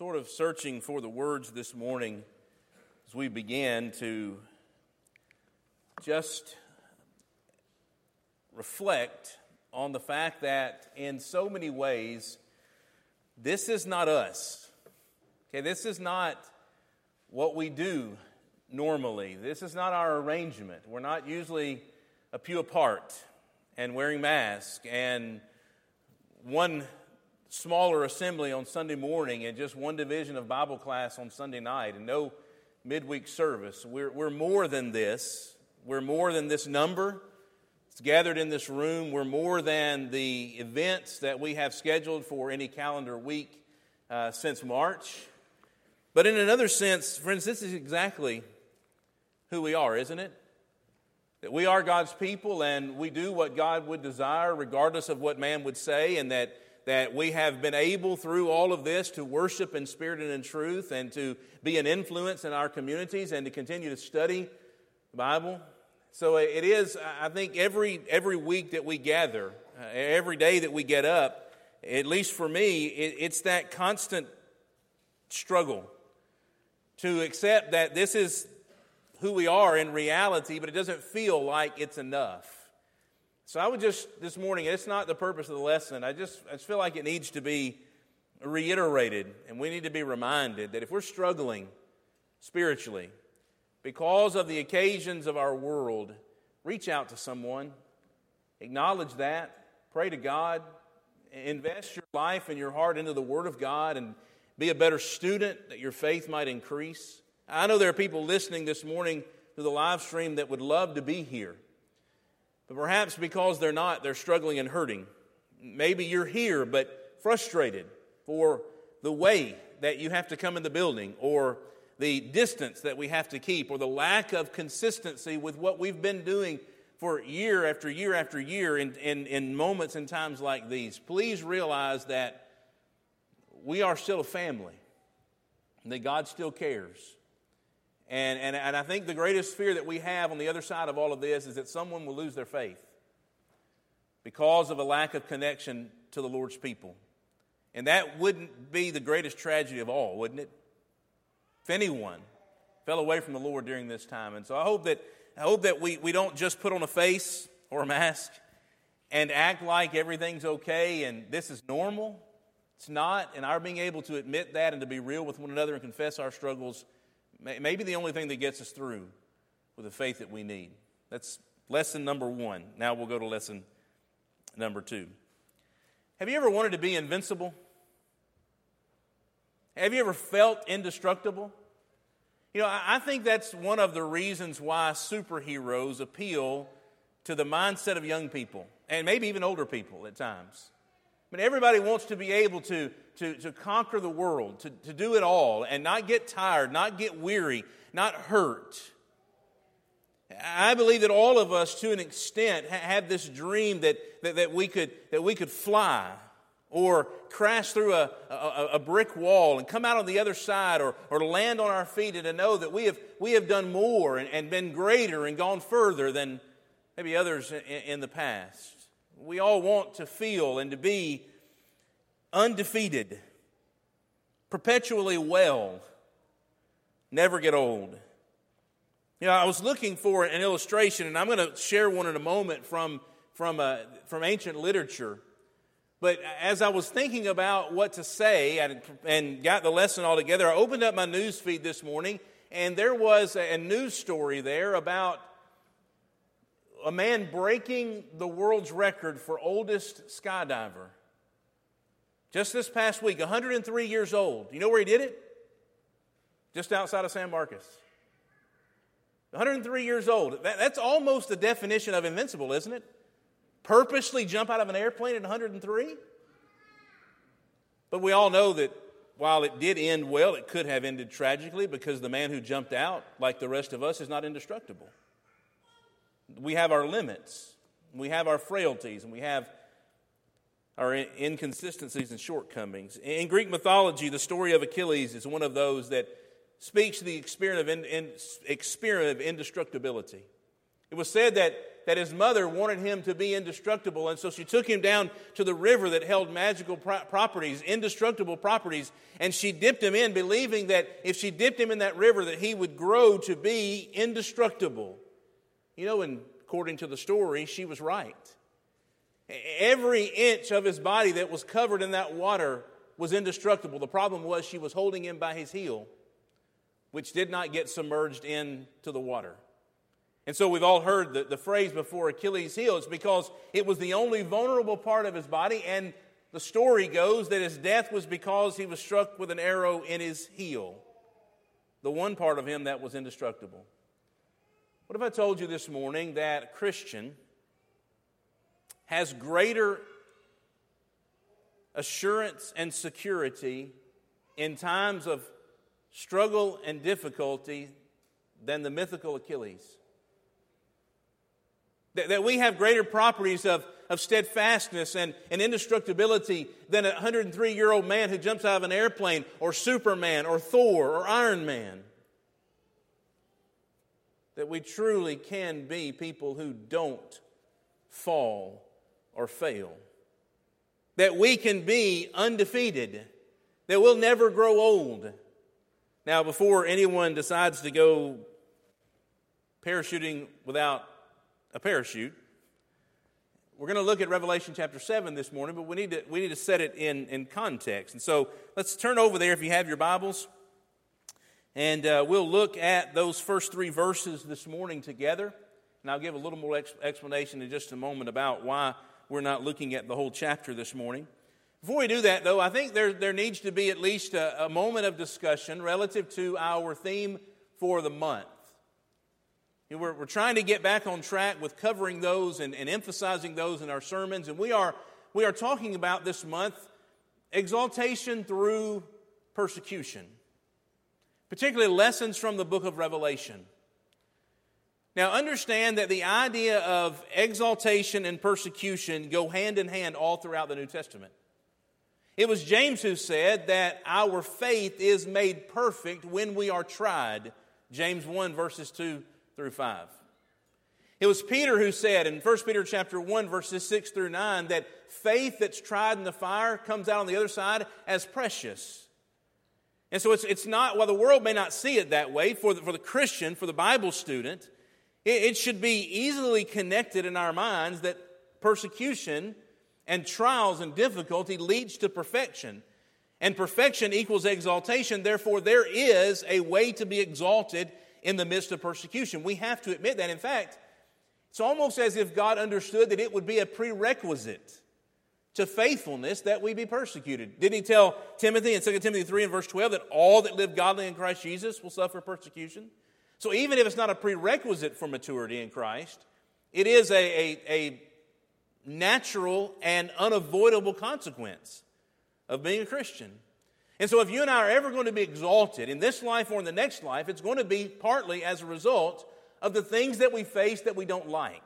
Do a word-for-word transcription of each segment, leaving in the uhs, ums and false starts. sort of searching for the words this morning as we began to just reflect on the fact that in so many ways, this is not us. Okay, this is not what we do normally. This is not our arrangement. We're not usually a pew apart and wearing masks and one smaller assembly on Sunday morning and just one division of Bible class on Sunday night and no midweek service. We're, we're more than this. We're more than this number. It's gathered in this room. We're more than the events that we have scheduled for any calendar week uh, since March. But in another sense, friends, this is exactly who we are, isn't it? That we are God's people and we do what God would desire regardless of what man would say, and that that we have been able through all of this to worship in spirit and in truth and to be an influence in our communities and to continue to study the Bible. So it is, I think, every every week that we gather, uh, every day that we get up, at least for me, it, it's that constant struggle to accept that this is who we are in reality, but it doesn't feel like it's enough. So I would just, this morning, it's not the purpose of the lesson. I just, I just feel like it needs to be reiterated, and we need to be reminded that if we're struggling spiritually because of the occasions of our world, reach out to someone, acknowledge that, pray to God, invest your life and your heart into the Word of God, and be a better student that your faith might increase. I know there are people listening this morning to the live stream that would love to be here. But perhaps because they're not, they're struggling and hurting. Maybe you're here but frustrated for the way that you have to come in the building, or the distance that we have to keep, or the lack of consistency with what we've been doing for year after year after year in, in, in moments and times like these. Please realize that we are still a family, and that God still cares. And, and and I think the greatest fear that we have on the other side of all of this is that someone will lose their faith because of a lack of connection to the Lord's people. And that wouldn't be the greatest tragedy of all, wouldn't it? If anyone fell away from the Lord during this time. And so I hope that I hope that we, we don't just put on a face or a mask and act like everything's okay and this is normal. It's not, and our being able to admit that and to be real with one another and confess our struggles maybe the only thing that gets us through with the faith that we need. That's lesson number one. Now we'll go to lesson number two. Have you ever wanted to be invincible? Have you ever felt indestructible? You know, I think that's one of the reasons why superheroes appeal to the mindset of young people, and maybe even older people at times. I mean, everybody wants to be able to, to, to conquer the world, to, to do it all, and not get tired, not get weary, not hurt. I believe that all of us, to an extent, have this dream that, that, that, we, could, that we could fly or crash through a, a, a brick wall and come out on the other side, or, or land on our feet, and to know that we have, we have done more and, and been greater and gone further than maybe others in, in the past. We all want to feel and to be undefeated, perpetually well, never get old. You know, I was looking for an illustration, and I'm going to share one in a moment from from uh, from ancient literature. But as I was thinking about what to say and, and got the lesson all together, I opened up my news feed this morning, and there was a news story there about a man breaking the world's record for oldest skydiver. Just this past week, one hundred three years old. You know where he did it? Just outside of San Marcos. one hundred three years old. That, that's almost the definition of invincible, isn't it? Purposely jump out of an airplane at one hundred three? But we all know that while it did end well, it could have ended tragically, because the man who jumped out, like the rest of us, is not indestructible. We have our limits, we have our frailties, and we have our inconsistencies and shortcomings. In Greek mythology, the story of Achilles is one of those that speaks to the experience of, in, in, experience of indestructibility. It was said that, that his mother wanted him to be indestructible, and so she took him down to the river that held magical pro- properties, indestructible properties, and she dipped him in, believing that if she dipped him in that river that he would grow to be indestructible. You know, and according to the story, she was right. Every inch of his body that was covered in that water was indestructible. The problem was she was holding him by his heel, which did not get submerged into the water. And so we've all heard the, the phrase before, Achilles' heel. It's because it was the only vulnerable part of his body, and the story goes that his death was because he was struck with an arrow in his heel, the one part of him that was indestructible. What if I told you this morning that a Christian has greater assurance and security in times of struggle and difficulty than the mythical Achilles? That, that we have greater properties of, of steadfastness and, and indestructibility than a one hundred three-year-old man who jumps out of an airplane, or Superman, or Thor, or Iron Man. That we truly can be people who don't fall or fail. That we can be undefeated. That we'll never grow old. Now, before anyone decides to go parachuting without a parachute, we're going to look at Revelation chapter seven this morning, but we need to, we need to set it in, in context. And so let's turn over there if you have your Bibles, and uh, we'll look at those first three verses this morning together. And I'll give a little more ex- explanation in just a moment about why we're not looking at the whole chapter this morning. Before we do that, though, I think there, there needs to be at least a, a moment of discussion relative to our theme for the month. You know, we're, we're trying to get back on track with covering those and, and emphasizing those in our sermons. And we are, we are talking about this month exaltation through persecution, particularly lessons from the book of Revelation. Now, understand that the idea of exaltation and persecution go hand in hand all throughout the New Testament. It was James who said that our faith is made perfect when we are tried. James one, verses two through five. It was Peter who said in First Peter chapter one, verses six through nine, that faith that's tried in the fire comes out on the other side as precious. And so it's, it's not, while the world may not see it that way, for the, for the Christian, for the Bible student, it, it should be easily connected in our minds that persecution and trials and difficulty leads to perfection. And perfection equals exaltation. Therefore, there is a way to be exalted in the midst of persecution. We have to admit that. In fact, it's almost as if God understood that it would be a prerequisite to faithfulness that we be persecuted. Didn't he tell Timothy in Second Timothy three and verse twelve that all that live godly in Christ Jesus will suffer persecution? So even if it's not a prerequisite for maturity in Christ, it is a... a, a natural and unavoidable consequence of being a Christian. And so if you and I are ever going to be exalted in this life or in the next life, it's going to be partly as a result of the things that we face that we don't like.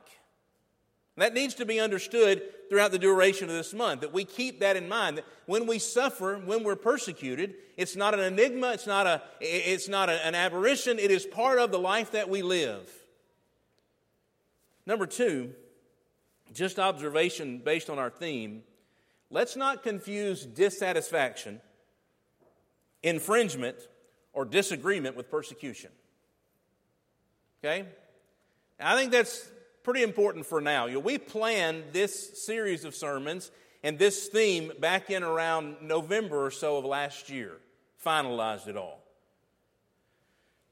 And that needs to be understood throughout the duration of this month, that we keep that in mind, that when we suffer, when we're persecuted, it's not an enigma, it's not a, it's not a, an aberration, it is part of the life that we live. Number two, just observation based on our theme, let's not confuse dissatisfaction, infringement, or disagreement with persecution. Okay? I think that's pretty important for now. You know, we planned this series of sermons and this theme back in around November or so of last year, finalized it all.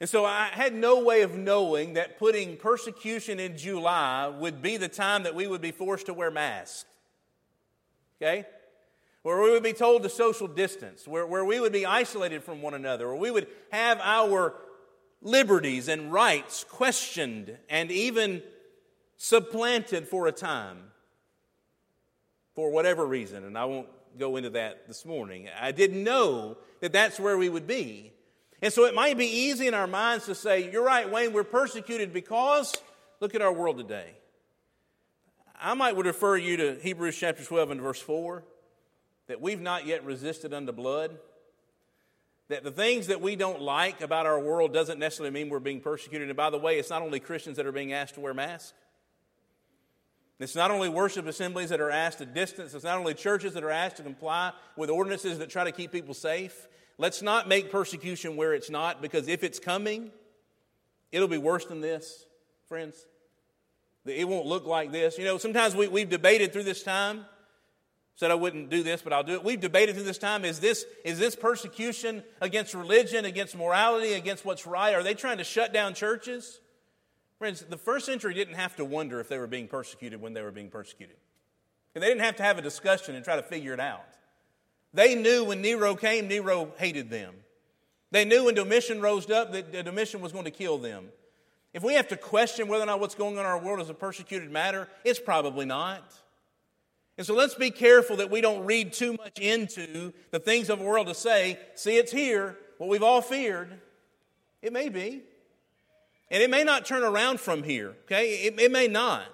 And so I had no way of knowing that putting persecution in July would be the time that we would be forced to wear masks, okay? Where we would be told to social distance, where, where we would be isolated from one another, where we would have our liberties and rights questioned and even supplanted for a time for whatever reason. And I won't go into that this morning. I didn't know that that's where we would be. And so it might be easy in our minds to say, you're right, Wayne, we're persecuted because look at our world today. I might would refer you to Hebrews chapter twelve and verse four, that we've not yet resisted unto blood. That the things that we don't like about our world doesn't necessarily mean we're being persecuted. And by the way, it's not only Christians that are being asked to wear masks. It's not only worship assemblies that are asked to distance. It's not only churches that are asked to comply with ordinances that try to keep people safe. Let's not make persecution where it's not, because if it's coming, it'll be worse than this, friends. It won't look like this. You know, sometimes we, we've debated through this time. Said I wouldn't do this, but I'll do it. We've debated through this time, is this, is this persecution against religion, against morality, against what's right? Are they trying to shut down churches? Friends, the first century didn't have to wonder if they were being persecuted when they were being persecuted. And they didn't have to have a discussion and try to figure it out. They knew when Nero came, Nero hated them. They knew when Domitian rose up that Domitian was going to kill them. If we have to question whether or not what's going on in our world is a persecuted matter, it's probably not. And so let's be careful that we don't read too much into the things of the world to say, see, it's here, what we've all feared. It may be. And it may not turn around from here, okay? It, it may not.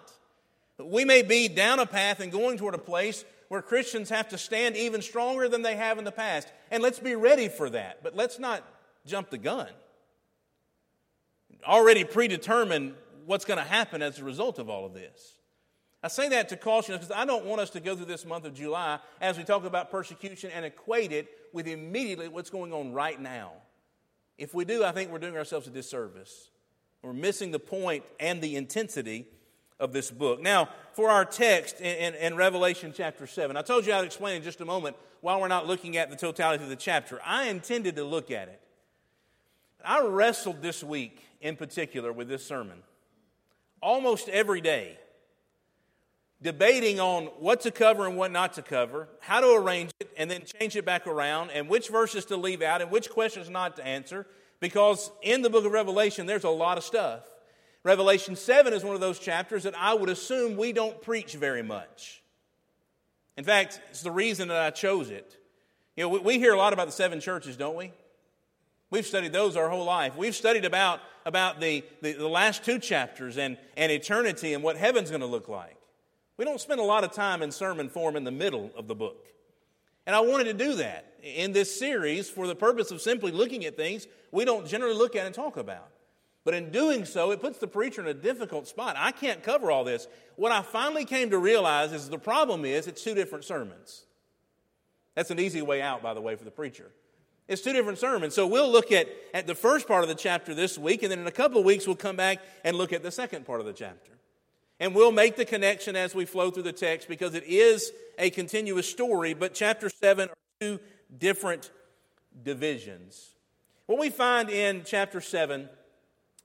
We may be down a path and going toward a place where Christians have to stand even stronger than they have in the past. And let's be ready for that. But let's not jump the gun. Already predetermine what's going to happen as a result of all of this. I say that to caution us because I don't want us to go through this month of July as we talk about persecution and equate it with immediately what's going on right now. If we do, I think we're doing ourselves a disservice. We're missing the point and the intensity of this book. Now, for our text in, in, in Revelation chapter seven, I told you I'd explain in just a moment why we're not looking at the totality of the chapter. I intended to look at it. I wrestled this week in particular with this sermon. Almost every day, debating on what to cover and what not to cover, how to arrange it and then change it back around, and which verses to leave out and which questions not to answer, because in the book of Revelation, there's a lot of stuff. Revelation seven is one of those chapters that I would assume we don't preach very much. In fact, it's the reason that I chose it. You know, we, we hear a lot about the seven churches, don't we? We've studied those our whole life. We've studied about, about the, the, the last two chapters and, and eternity and what heaven's going to look like. We don't spend a lot of time in sermon form in the middle of the book. And I wanted to do that in this series for the purpose of simply looking at things we don't generally look at and talk about. But in doing so, it puts the preacher in a difficult spot. I can't cover all this. What I finally came to realize is the problem is it's two different sermons. That's an easy way out, by the way, for the preacher. It's two different sermons. So we'll look at, at the first part of the chapter this week, and then in a couple of weeks we'll come back and look at the second part of the chapter. And we'll make the connection as we flow through the text because it is a continuous story, but chapter seven are two different divisions. What we find in chapter seven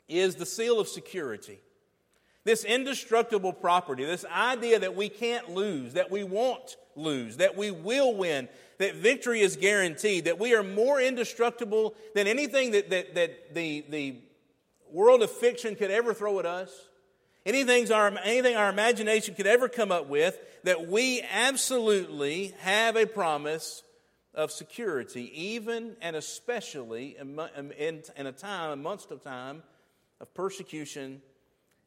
is the seal of security. This indestructible property, this idea that we can't lose, that we won't lose, that we will win, that victory is guaranteed, that we are more indestructible than anything that, that, that the, the world of fiction could ever throw at us. Anything our, anything our imagination could ever come up with, that we absolutely have a promise of security, even and especially in, in, in a time, a month of time, of persecution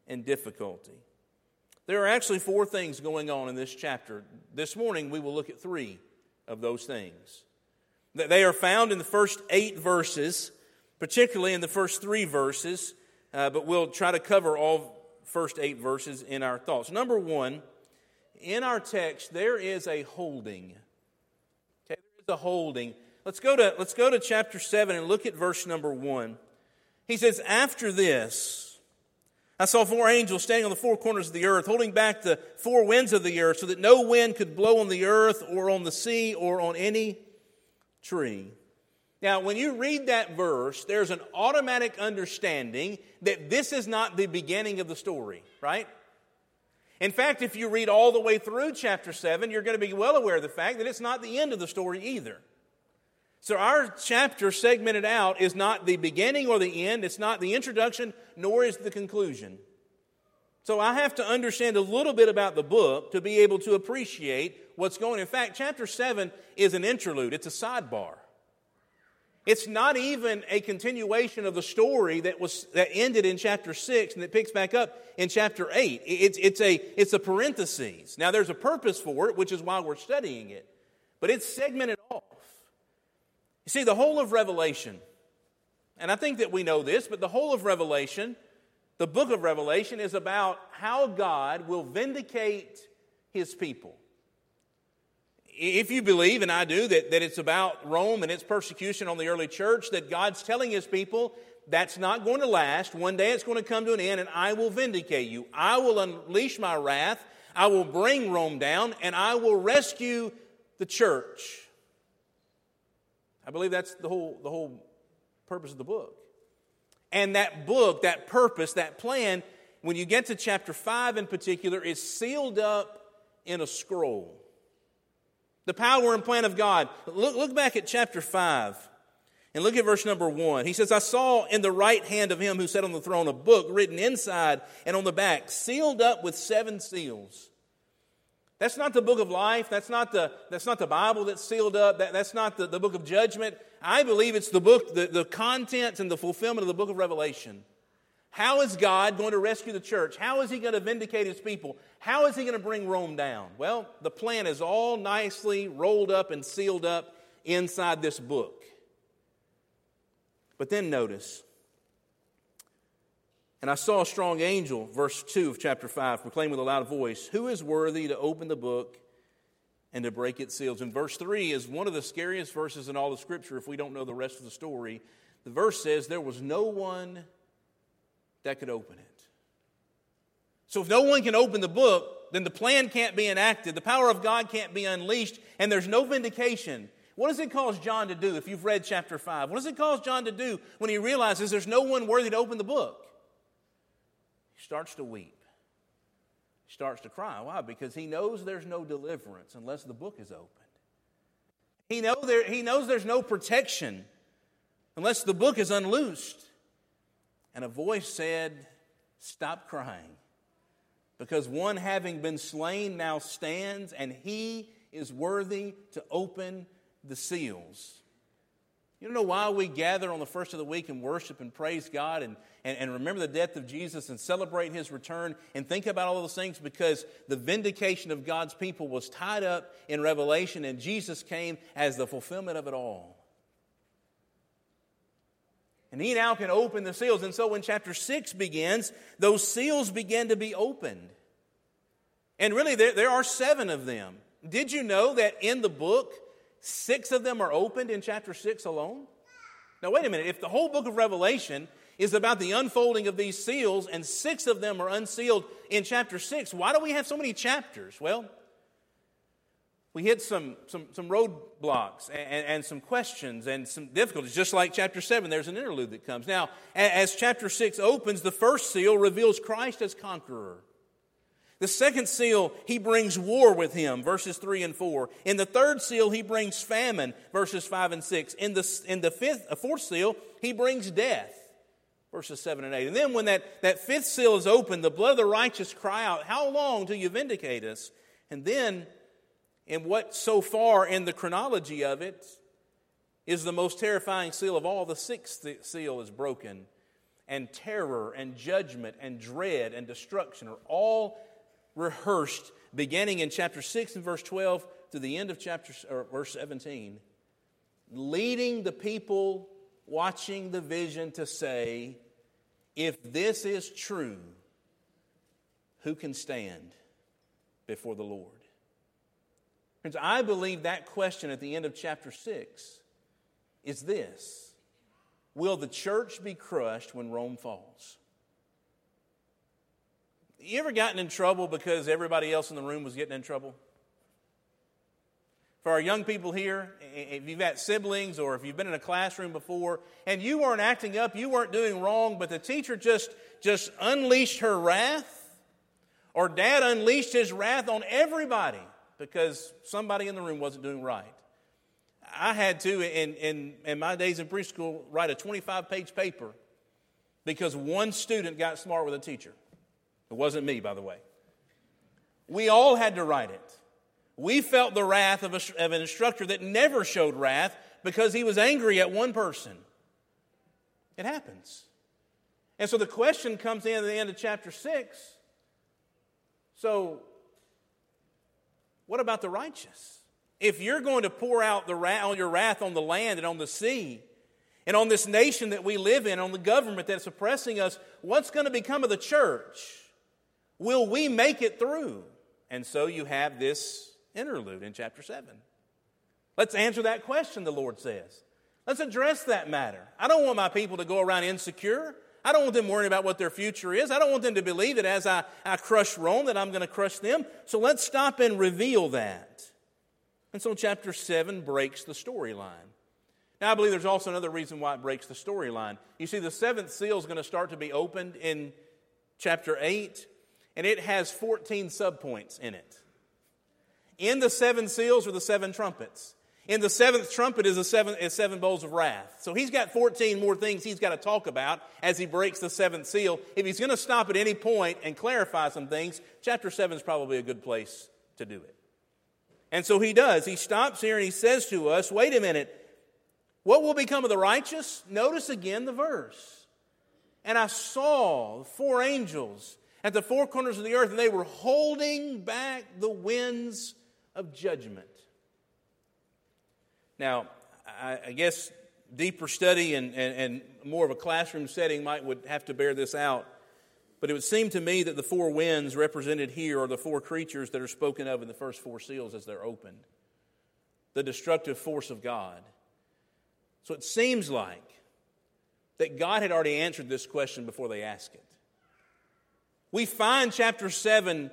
and difficulty. There are actually four things going on in this chapter. This morning we will look at three of those things. They are found in the first eight verses, particularly in the first three verses, uh, but we'll try to cover all first eight verses in our thoughts. Number one, in our text, there is a holding. Okay, there is a holding. Let's go to, let's go to chapter seven and look at verse number one. He says, after this, I saw four angels standing on the four corners of the earth, holding back the four winds of the earth so that no wind could blow on the earth or on the sea or on any tree. Now, when you read that verse, there's an automatic understanding that this is not the beginning of the story, right? In fact, if you read all the way through chapter seven, you're going to be well aware of the fact that it's not the end of the story either. So our chapter segmented out is not the beginning or the end, it's not the introduction, nor is the conclusion. So I have to understand a little bit about the book to be able to appreciate what's going on. In fact, chapter seven is an interlude, it's a sidebar. It's not even a continuation of the story that was that ended in chapter six and that picks back up in chapter eight. It's, it's, a, it's a parenthesis. Now, there's a purpose for it, which is why we're studying it. But it's segmented off. You see, the whole of Revelation, and I think that we know this, but the whole of Revelation, the book of Revelation, is about how God will vindicate his people. If you believe, and I do, that, that it's about Rome and its persecution on the early church, that God's telling his people, that's not going to last. One day it's going to come to an end, and I will vindicate you. I will unleash my wrath. I will bring Rome down, and I will rescue the church. I believe that's the whole, the whole purpose of the book. And that book, that purpose, that plan, when you get to chapter five in particular, is sealed up in a scroll. The power and plan of God. Look, look back at chapter five. And look at verse number one. He says, I saw in the right hand of him who sat on the throne a book written inside and on the back, sealed up with seven seals. That's not the book of life. That's not the, that's not the Bible that's sealed up. That, that's not the, the book of judgment. I believe it's the book, the, the contents and the fulfillment of the book of Revelation. How is God going to rescue the church? How is he going to vindicate his people? How is he going to bring Rome down? Well, the plan is all nicely rolled up and sealed up inside this book. But then notice, and I saw a strong angel, verse two of chapter five, proclaim with a loud voice, who is worthy to open the book and to break its seals? And verse three is one of the scariest verses in all of Scripture if we don't know the rest of the story. The verse says there was no one that could open it. So if no one can open the book, then the plan can't be enacted, the power of God can't be unleashed, and there's no vindication. What does it cause John to do if you've read chapter five? What does it cause John to do when he realizes there's no one worthy to open the book? He starts to weep. He starts to cry. Why? Because he knows there's no deliverance unless the book is opened. He, know there, he knows there's no protection unless the book is unloosed. And a voice said, stop crying, because one having been slain now stands, and he is worthy to open the seals. You don't know why we gather on the first of the week and worship and praise God and, and, and remember the death of Jesus and celebrate his return and think about all those things? Because the vindication of God's people was tied up in Revelation, and Jesus came as the fulfillment of it all. And he now can open the seals. And so when chapter six begins, those seals begin to be opened. And really there, there are seven of them. Did you know that in the book, six of them are opened in chapter six alone? Now, wait a minute. If the whole book of Revelation is about the unfolding of these seals and six of them are unsealed in chapter six, why do we have so many chapters? Well, we hit some, some, some roadblocks and, and, and some questions and some difficulties. Just like chapter seven, there's an interlude that comes. Now, as chapter six opens, the first seal reveals Christ as conqueror. The second seal, he brings war with him, verses three and four. In the third seal, he brings famine, verses five and six. In the, in the fifth, fourth seal, he brings death, verses seven and eight. And then when that, that fifth seal is opened, the blood of the righteous cry out, how long till you vindicate us? And then, in what so far in the chronology of it is the most terrifying seal of all, the sixth seal is broken. And terror and judgment and dread and destruction are all rehearsed, beginning in chapter six and verse twelve to the end of chapter or verse seventeen, leading the people watching the vision to say, if this is true, who can stand before the Lord? Friends, I believe that question at the end of chapter six is this: will the church be crushed when Rome falls? You ever gotten in trouble because everybody else in the room was getting in trouble? For our young people here, if you've got siblings or if you've been in a classroom before and you weren't acting up, you weren't doing wrong, but the teacher just, just unleashed her wrath, or dad unleashed his wrath on everybody because somebody in the room wasn't doing right. I had to, in, in, in my days in preschool, write a twenty-five page paper because one student got smart with a teacher. It wasn't me, by the way. We all had to write it. We felt the wrath of, a, of an instructor that never showed wrath because he was angry at one person. It happens. And so the question comes in at the end of chapter six. So, what about the righteous? If you're going to pour out the wrath, your wrath on the land and on the sea and on this nation that we live in, on the government that's oppressing us, what's going to become of the church? Will we make it through? And so you have this interlude in chapter seven. Let's answer that question, the Lord says. Let's address that matter. I don't want my people to go around insecure. I don't want them worrying about what their future is. I don't want them to believe that as I, I crush Rome that I'm going to crush them. So let's stop and reveal that. And so chapter seven breaks the storyline. Now I believe there's also another reason why it breaks the storyline. You see, the seventh seal is going to start to be opened in chapter eight, and it has fourteen subpoints in it. In the seven seals are the seven trumpets. In the seventh trumpet is the seven, is seven bowls of wrath. So he's got fourteen more things he's got to talk about as he breaks the seventh seal. If he's going to stop at any point and clarify some things, chapter seven is probably a good place to do it. And so he does. He stops here and he says to us, wait a minute, what will become of the righteous? Notice again the verse. And I saw four angels at the four corners of the earth, and they were holding back the winds of judgment. Now, I guess deeper study and, and, and more of a classroom setting might would have to bear this out, but it would seem to me that the four winds represented here are the four creatures that are spoken of in the first four seals as they're opened, the destructive force of God. So it seems like that God had already answered this question before they asked it. We find chapter seven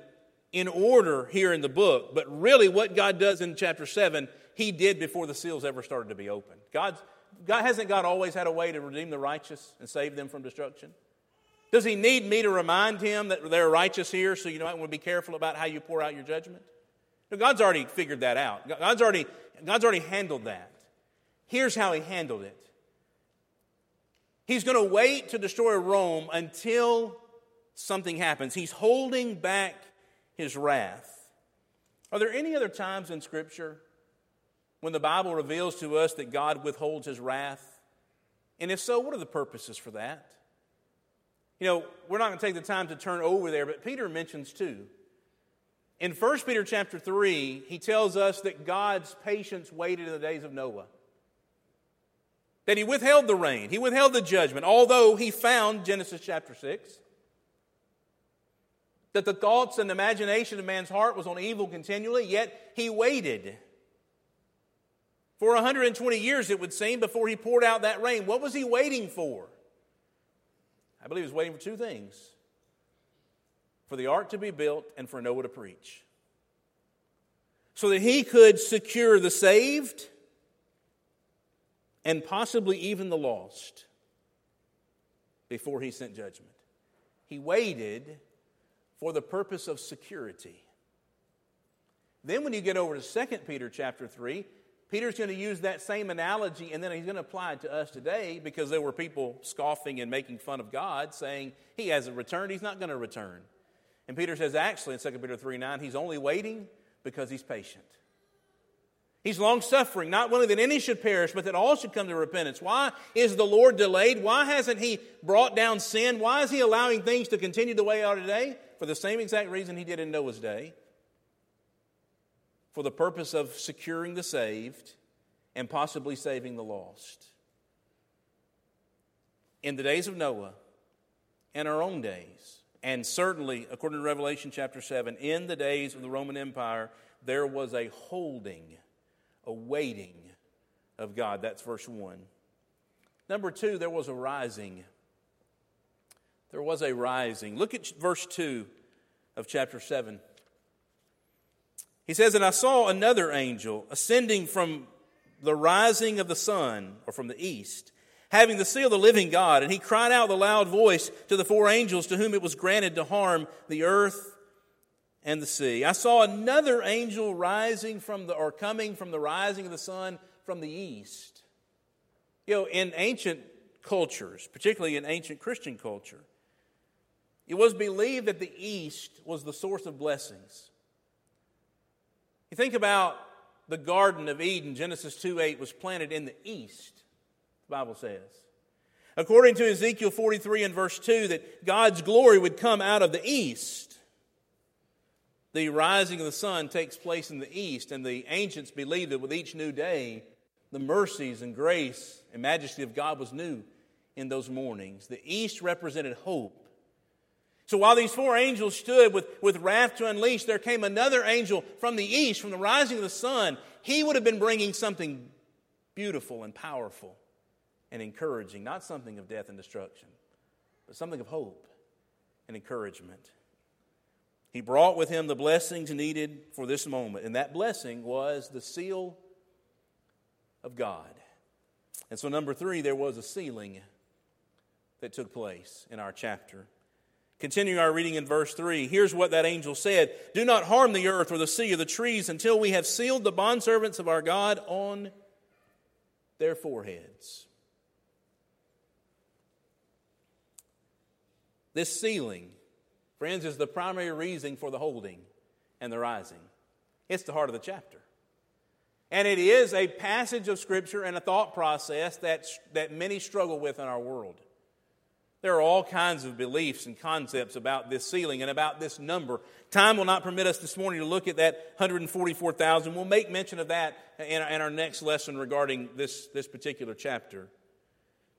in order here in the book, but really what God does in chapter seven He did before the seals ever started to be opened. God's, God hasn't God always had a way to redeem the righteous and save them from destruction? Does He need me to remind Him that they're righteous here so you might want to be careful about how you pour out your judgment? No, God's already figured that out. God's already, God's already handled that. Here's how He handled it. He's going to wait to destroy Rome until something happens. He's holding back His wrath. Are there any other times in Scripture when the Bible reveals to us that God withholds His wrath? And if so, what are the purposes for that? You know, we're not going to take the time to turn over there, but Peter mentions too. In First Peter chapter three, he tells us that God's patience waited in the days of Noah, that He withheld the rain, He withheld the judgment, although He found, Genesis chapter six, that the thoughts and imagination of man's heart was on evil continually, yet He waited for one hundred twenty years, it would seem, before He poured out that rain. What was He waiting for? I believe He was waiting for two things: for the ark to be built and for Noah to preach, so that he could secure the saved and possibly even the lost before He sent judgment. He waited for the purpose of security. Then when you get over to Second Peter chapter three, Peter's going to use that same analogy, and then he's going to apply it to us today, because there were people scoffing and making fun of God, saying He hasn't returned, He's not going to return. And Peter says actually in Second Peter three nine, He's only waiting because He's patient. He's long-suffering, not willing that any should perish, but that all should come to repentance. Why is the Lord delayed? Why hasn't He brought down sin? Why is He allowing things to continue the way they are today? For the same exact reason He did in Noah's day, for the purpose of securing the saved and possibly saving the lost. In the days of Noah, in our own days, and certainly, according to Revelation chapter seven, in the days of the Roman Empire, there was a holding, a waiting of God. That's verse one. Number two, there was a rising. There was a rising. Look at verse two of chapter seven. He says, and I saw another angel ascending from the rising of the sun, or from the east, having the seal of the living God. And he cried out with a loud voice to the four angels to whom it was granted to harm the earth and the sea. I saw another angel rising from the, or coming from the rising of the sun from the east. You know, in ancient cultures, particularly in ancient Christian culture, it was believed that the east was the source of blessings. You think about the Garden of Eden. Genesis two eight was planted in the east, the Bible says. According to Ezekiel forty-three and verse two, that God's glory would come out of the east. the rising of the sun takes place in the east, and the ancients believed that with each new day, the mercies and grace and majesty of God was new in those mornings. The east represented hope. So while these four angels stood with, with wrath to unleash, there came another angel from the east, from the rising of the sun. He would have been bringing something beautiful and powerful and encouraging, not something of death and destruction, but something of hope and encouragement. He brought with him the blessings needed for this moment, and that blessing was the seal of God. And so number three, there was a sealing that took place in our chapter. Continuing our reading in verse three, here's what that angel said. Do not harm the earth or the sea or the trees until we have sealed the bondservants of our God on their foreheads. This sealing, friends, is the primary reason for the holding and the rising. It's the heart of the chapter. And it is a passage of Scripture and a thought process that, that many struggle with in our world. There are all kinds of beliefs and concepts about this sealing and about this number. Time will not permit us this morning to look at that one hundred forty-four thousand. We'll make mention of that in our next lesson regarding this, this particular chapter.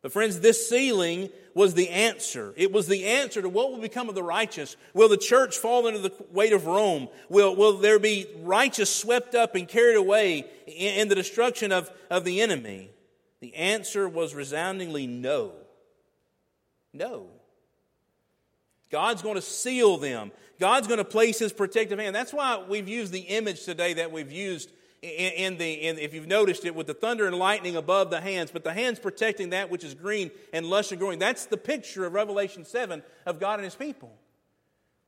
But friends, this sealing was the answer. It was the answer to what will become of the righteous. Will the church fall under the weight of Rome? Will, will there be righteous swept up and carried away in, in the destruction of, of the enemy? The answer was resoundingly no. No. God's going to seal them. God's going to place His protective hand. That's why we've used the image today that we've used in, in the, in, if you've noticed it, with the thunder and lightning above the hands, but the hands protecting that which is green and lush and growing. That's the picture of Revelation seven of God and His people.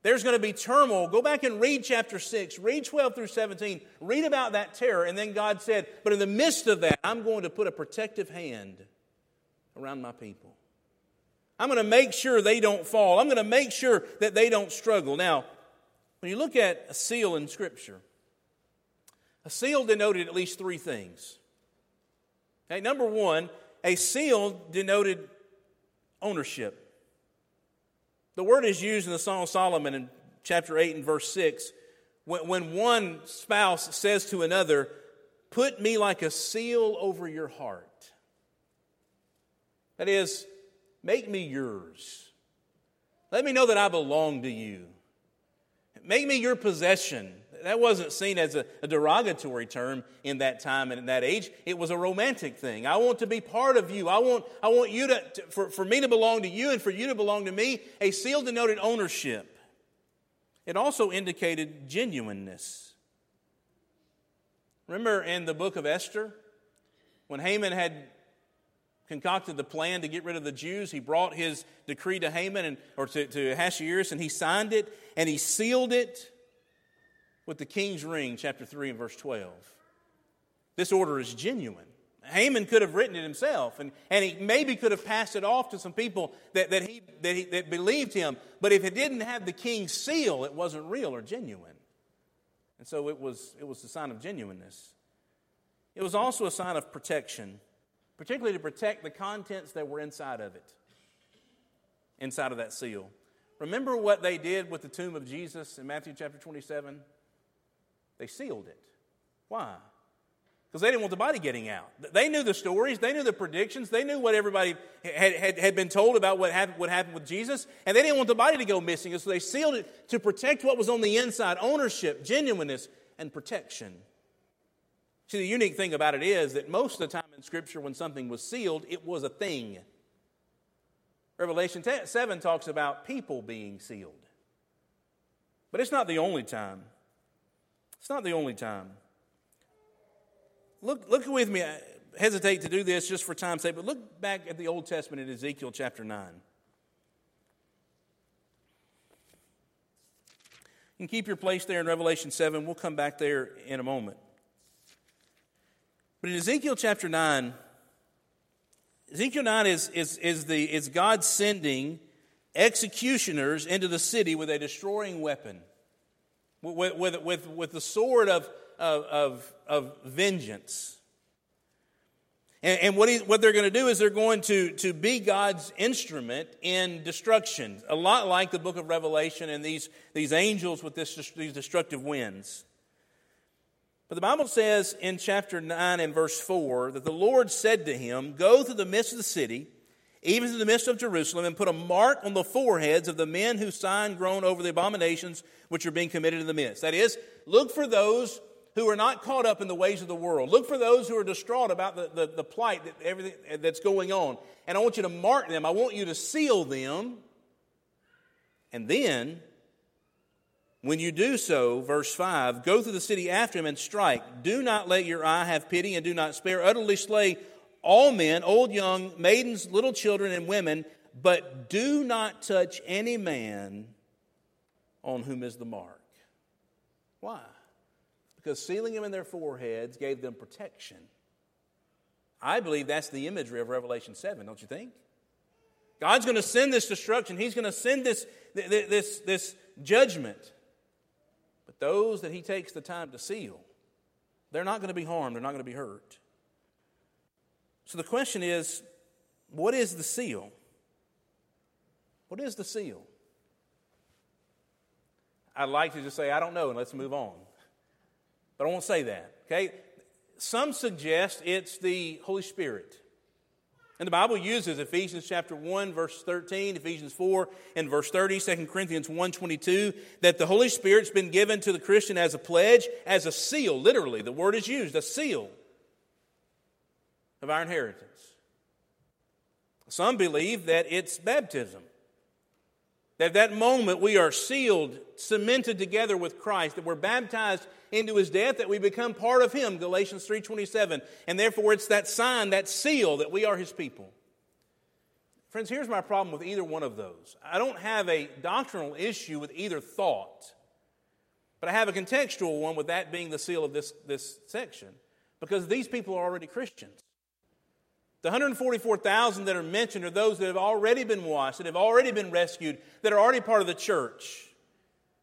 There's going to be turmoil. Go back and read chapter six, read twelve through seventeen, read about that terror, and then God said, but in the midst of that, I'm going to put a protective hand around my people. I'm going to make sure they don't fall. I'm going to make sure that they don't struggle. Now, when you look at a seal in Scripture, a seal denoted at least three things. Okay, number one, a seal denoted ownership. The word is used in the Song of Solomon in chapter eight and verse six. When, when one spouse says to another, put me like a seal over your heart. That is, make me yours. Let me know that I belong to you. Make me your possession. That wasn't seen as a, a derogatory term in that time and in that age. It was a romantic thing. I want to be part of you. I want, I want you to, to for, for me to belong to you and for you to belong to me. A seal denoted ownership. It also indicated genuineness. Remember in the book of Esther, when Haman had concocted the plan to get rid of the Jews, he brought his decree to Haman and, or to, to Ahasuerus, and he signed it and he sealed it with the king's ring, chapter three and verse twelve. This order is genuine. Haman could have written it himself, and, and he maybe could have passed it off to some people that, that, he, that, he, that believed him, but if it didn't have the king's seal, it wasn't real or genuine. And so it was, it was a sign of genuineness. It was also a sign of protection, particularly to protect the contents that were inside of it, inside of that seal. Remember what they did with the tomb of Jesus in Matthew chapter twenty-seven? They sealed it. Why? Because they didn't want the body getting out. They knew the stories. They knew the predictions. They knew what everybody had, had, had been told about what happened, what happened with Jesus, and they didn't want the body to go missing, and so they sealed it to protect what was on the inside, ownership, genuineness, and protection. See, the unique thing about it is that most of the time in Scripture when something was sealed, it was a thing. Revelation seven talks about people being sealed. But it's not the only time. It's not the only time. Look, look with me. I hesitate to do this just for time's sake, but look back at the Old Testament in Ezekiel chapter nine. You can keep your place there in Revelation seven. We'll come back there in a moment. But in Ezekiel chapter nine, Ezekiel nine is, is, is, the, is God sending executioners into the city with a destroying weapon, with, with, with, with the sword of, of, of, of vengeance. And, and what, he, what they're going to do is they're going to, to be God's instrument in destruction, a lot like the book of Revelation and these, these angels with this, these destructive winds. But the Bible says in chapter nine and verse four that the Lord said to him, "Go through the midst of the city, even through the midst of Jerusalem, and put a mark on the foreheads of the men who sign groan over the abominations which are being committed in the midst." That is, look for those who are not caught up in the ways of the world. Look for those who are distraught about the, the, the plight, that everything that's going on. And I want you to mark them. I want you to seal them. And then, when you do so, verse five, "Go through the city after him and strike. Do not let your eye have pity and do not spare. Utterly slay all men, old, young, maidens, little children, and women, but do not touch any man on whom is the mark." Why? Because sealing them in their foreheads gave them protection. I believe that's the imagery of Revelation seven, don't you think? God's going to send this destruction. He's going to send this, this, this judgment. But those that he takes the time to seal, they're not going to be harmed. They're not going to be hurt. So the question is, what is the seal? What is the seal? I'd like to just say, I don't know, and let's move on. But I won't say that, okay? Some suggest it's the Holy Spirit. And the Bible uses Ephesians chapter one, verse thirteen, Ephesians four and verse thirty, Second Corinthians one twenty-two, that the Holy Spirit's been given to the Christian as a pledge, as a seal, literally. The word is used, a seal of our inheritance. Some believe that it's baptism. That that moment we are sealed, cemented together with Christ, that we're baptized into his death, that we become part of him, Galatians three twenty-seven. And therefore it's that sign, that seal, that we are his people. Friends, here's my problem with either one of those. I don't have a doctrinal issue with either thought, but I have a contextual one with that being the seal of this, this section, because these people are already Christians. The one hundred forty-four thousand that are mentioned are those that have already been washed, that have already been rescued, that are already part of the church.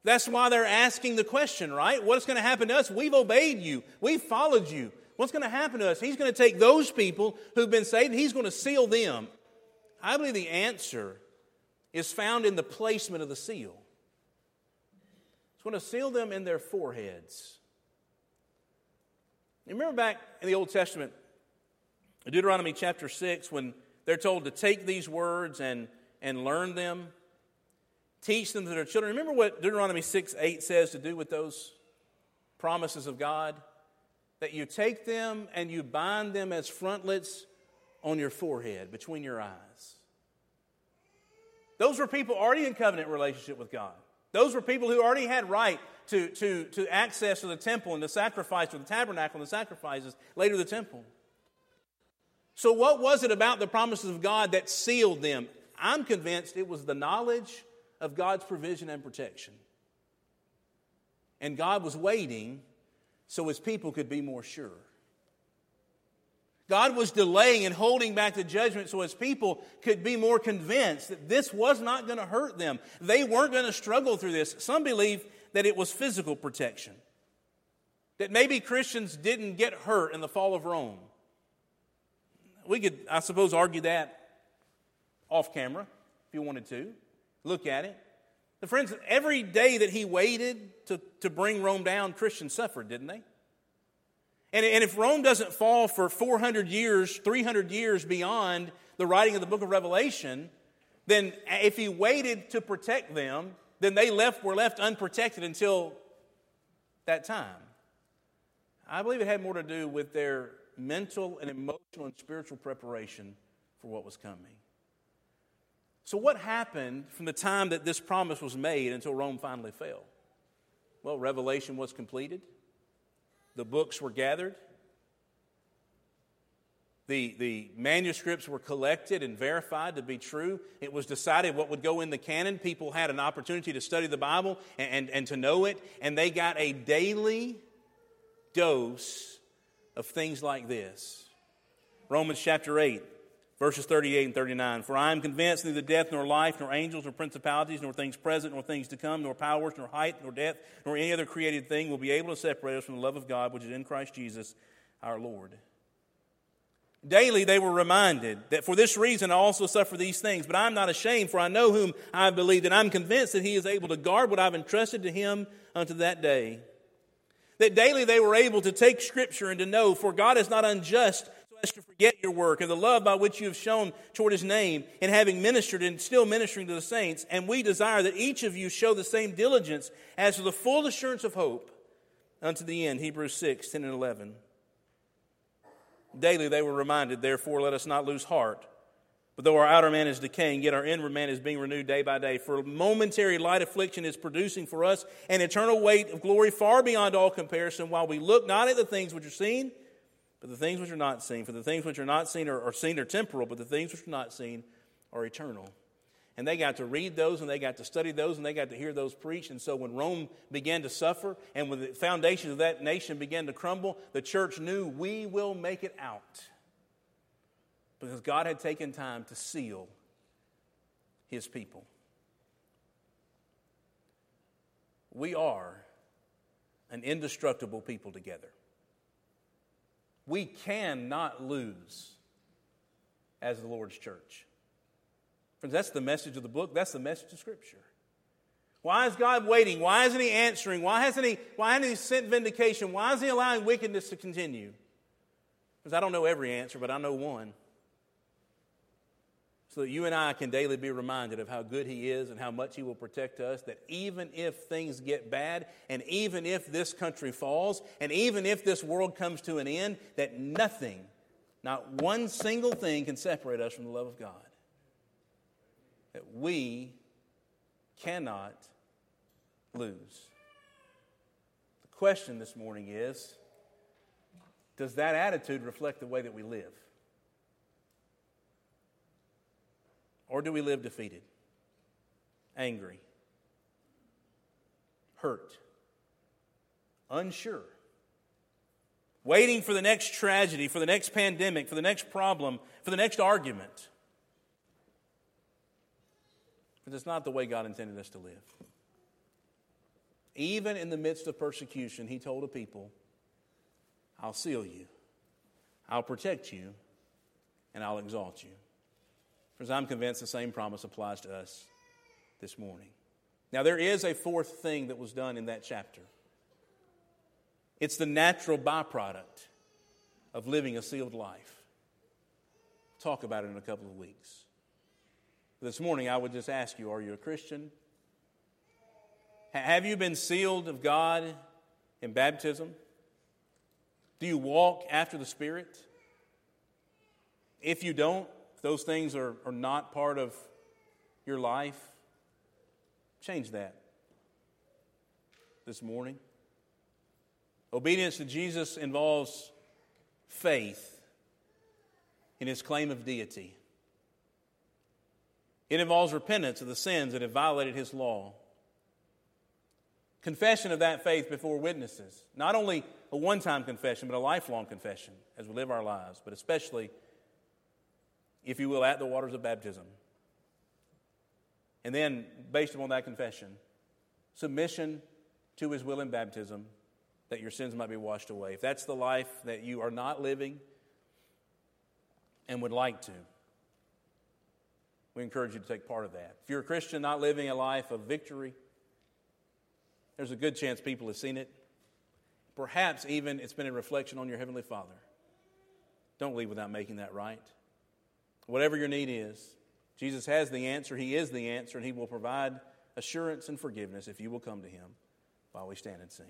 That's why they're asking the question, right? What's going to happen to us? We've obeyed you. We've followed you. What's going to happen to us? He's going to take those people who've been saved and he's going to seal them. I believe the answer is found in the placement of the seal. It's going to seal them in their foreheads. You remember back in the Old Testament, Deuteronomy chapter six, when they're told to take these words and, and learn them, teach them to their children. Remember what Deuteronomy six eight says to do with those promises of God? That you take them and you bind them as frontlets on your forehead, between your eyes. Those were people already in covenant relationship with God. Those were people who already had right to, to, to access to the temple and the sacrifice, or the tabernacle and the sacrifices, later the temple. So what was it about the promises of God that sealed them? I'm convinced it was the knowledge of God's provision and protection. And God was waiting so his people could be more sure. God was delaying and holding back the judgment so his people could be more convinced that this was not going to hurt them. They weren't going to struggle through this. Some believe that it was physical protection. That maybe Christians didn't get hurt in the fall of Rome. We could, I suppose, argue that off camera if you wanted to. Look at it. The friends, every day that he waited to, to bring Rome down, Christians suffered, didn't they? And, and if Rome doesn't fall for four hundred years, three hundred years beyond the writing of the book of Revelation, then if he waited to protect them, then they left were left unprotected until that time. I believe it had more to do with their mental and emotional and spiritual preparation for what was coming. So what happened from the time that this promise was made until Rome finally fell? Well, Revelation was completed. The books were gathered. The, the manuscripts were collected and verified to be true. It was decided what would go in the canon. People had an opportunity to study the Bible and, and, and to know it, and they got a daily dose of things like this. Romans chapter eight, verses thirty-eight and thirty-nine. "For I am convinced neither death nor life, nor angels, nor principalities, nor things present, nor things to come, nor powers, nor height, nor depth, nor any other created thing will be able to separate us from the love of God, which is in Christ Jesus our Lord." Daily they were reminded that for this reason I also suffer these things, but I am not ashamed, for I know whom I have believed, and I am convinced that he is able to guard what I have entrusted to him unto that day. That daily they were able to take Scripture and to know, for God is not unjust so as to forget your work and the love by which you have shown toward his name, and having ministered and still ministering to the saints. And we desire that each of you show the same diligence as to the full assurance of hope unto the end. Hebrews six, ten and eleven. Daily they were reminded, therefore let us not lose heart. But though our outer man is decaying, yet our inward man is being renewed day by day. For momentary light affliction is producing for us an eternal weight of glory far beyond all comparison, while we look not at the things which are seen, but the things which are not seen. For the things which are not seen are, are seen are temporal, but the things which are not seen are eternal. And they got to read those, and they got to study those, and they got to hear those preached. And so when Rome began to suffer, and when the foundations of that nation began to crumble, the church knew, we will make it out. Because God had taken time to seal his people. We are an indestructible people together. We cannot lose as the Lord's church. Friends, that's the message of the book. That's the message of Scripture. Why is God waiting? Why isn't he answering? Why hasn't he, why hasn't he sent vindication? Why is he allowing wickedness to continue? Because I don't know every answer, but I know one. So that you and I can daily be reminded of how good he is and how much he will protect us, that even if things get bad, and even if this country falls, and even if this world comes to an end, that nothing, not one single thing, can separate us from the love of God. That we cannot lose. The question this morning is, does that attitude reflect the way that we live? Or do we live defeated, angry, hurt, unsure, waiting for the next tragedy, for the next pandemic, for the next problem, for the next argument? But it's not the way God intended us to live. Even in the midst of persecution, he told a people, I'll seal you, I'll protect you, and I'll exalt you. Because I'm convinced the same promise applies to us this morning. Now, there is a fourth thing that was done in that chapter. It's the natural byproduct of living a sealed life. Talk about it in a couple of weeks. This morning, I would just ask you, are you a Christian? Have you been sealed of God in baptism? Do you walk after the Spirit? If you don't, if those things are, are not part of your life, change that this morning. Obedience to Jesus involves faith in his claim of deity. It involves repentance of the sins that have violated his law. Confession of that faith before witnesses. Not only a one-time confession, but a lifelong confession as we live our lives, but especially, if you will, at the waters of baptism. And then, based upon that confession, submission to his will in baptism, that your sins might be washed away. If that's the life that you are not living and would like to, we encourage you to take part of that. If you're a Christian not living a life of victory, there's a good chance people have seen it. Perhaps even it's been a reflection on your Heavenly Father. Don't leave without making that right. Whatever your need is, Jesus has the answer. He is the answer, and he will provide assurance and forgiveness if you will come to him while we stand and sing.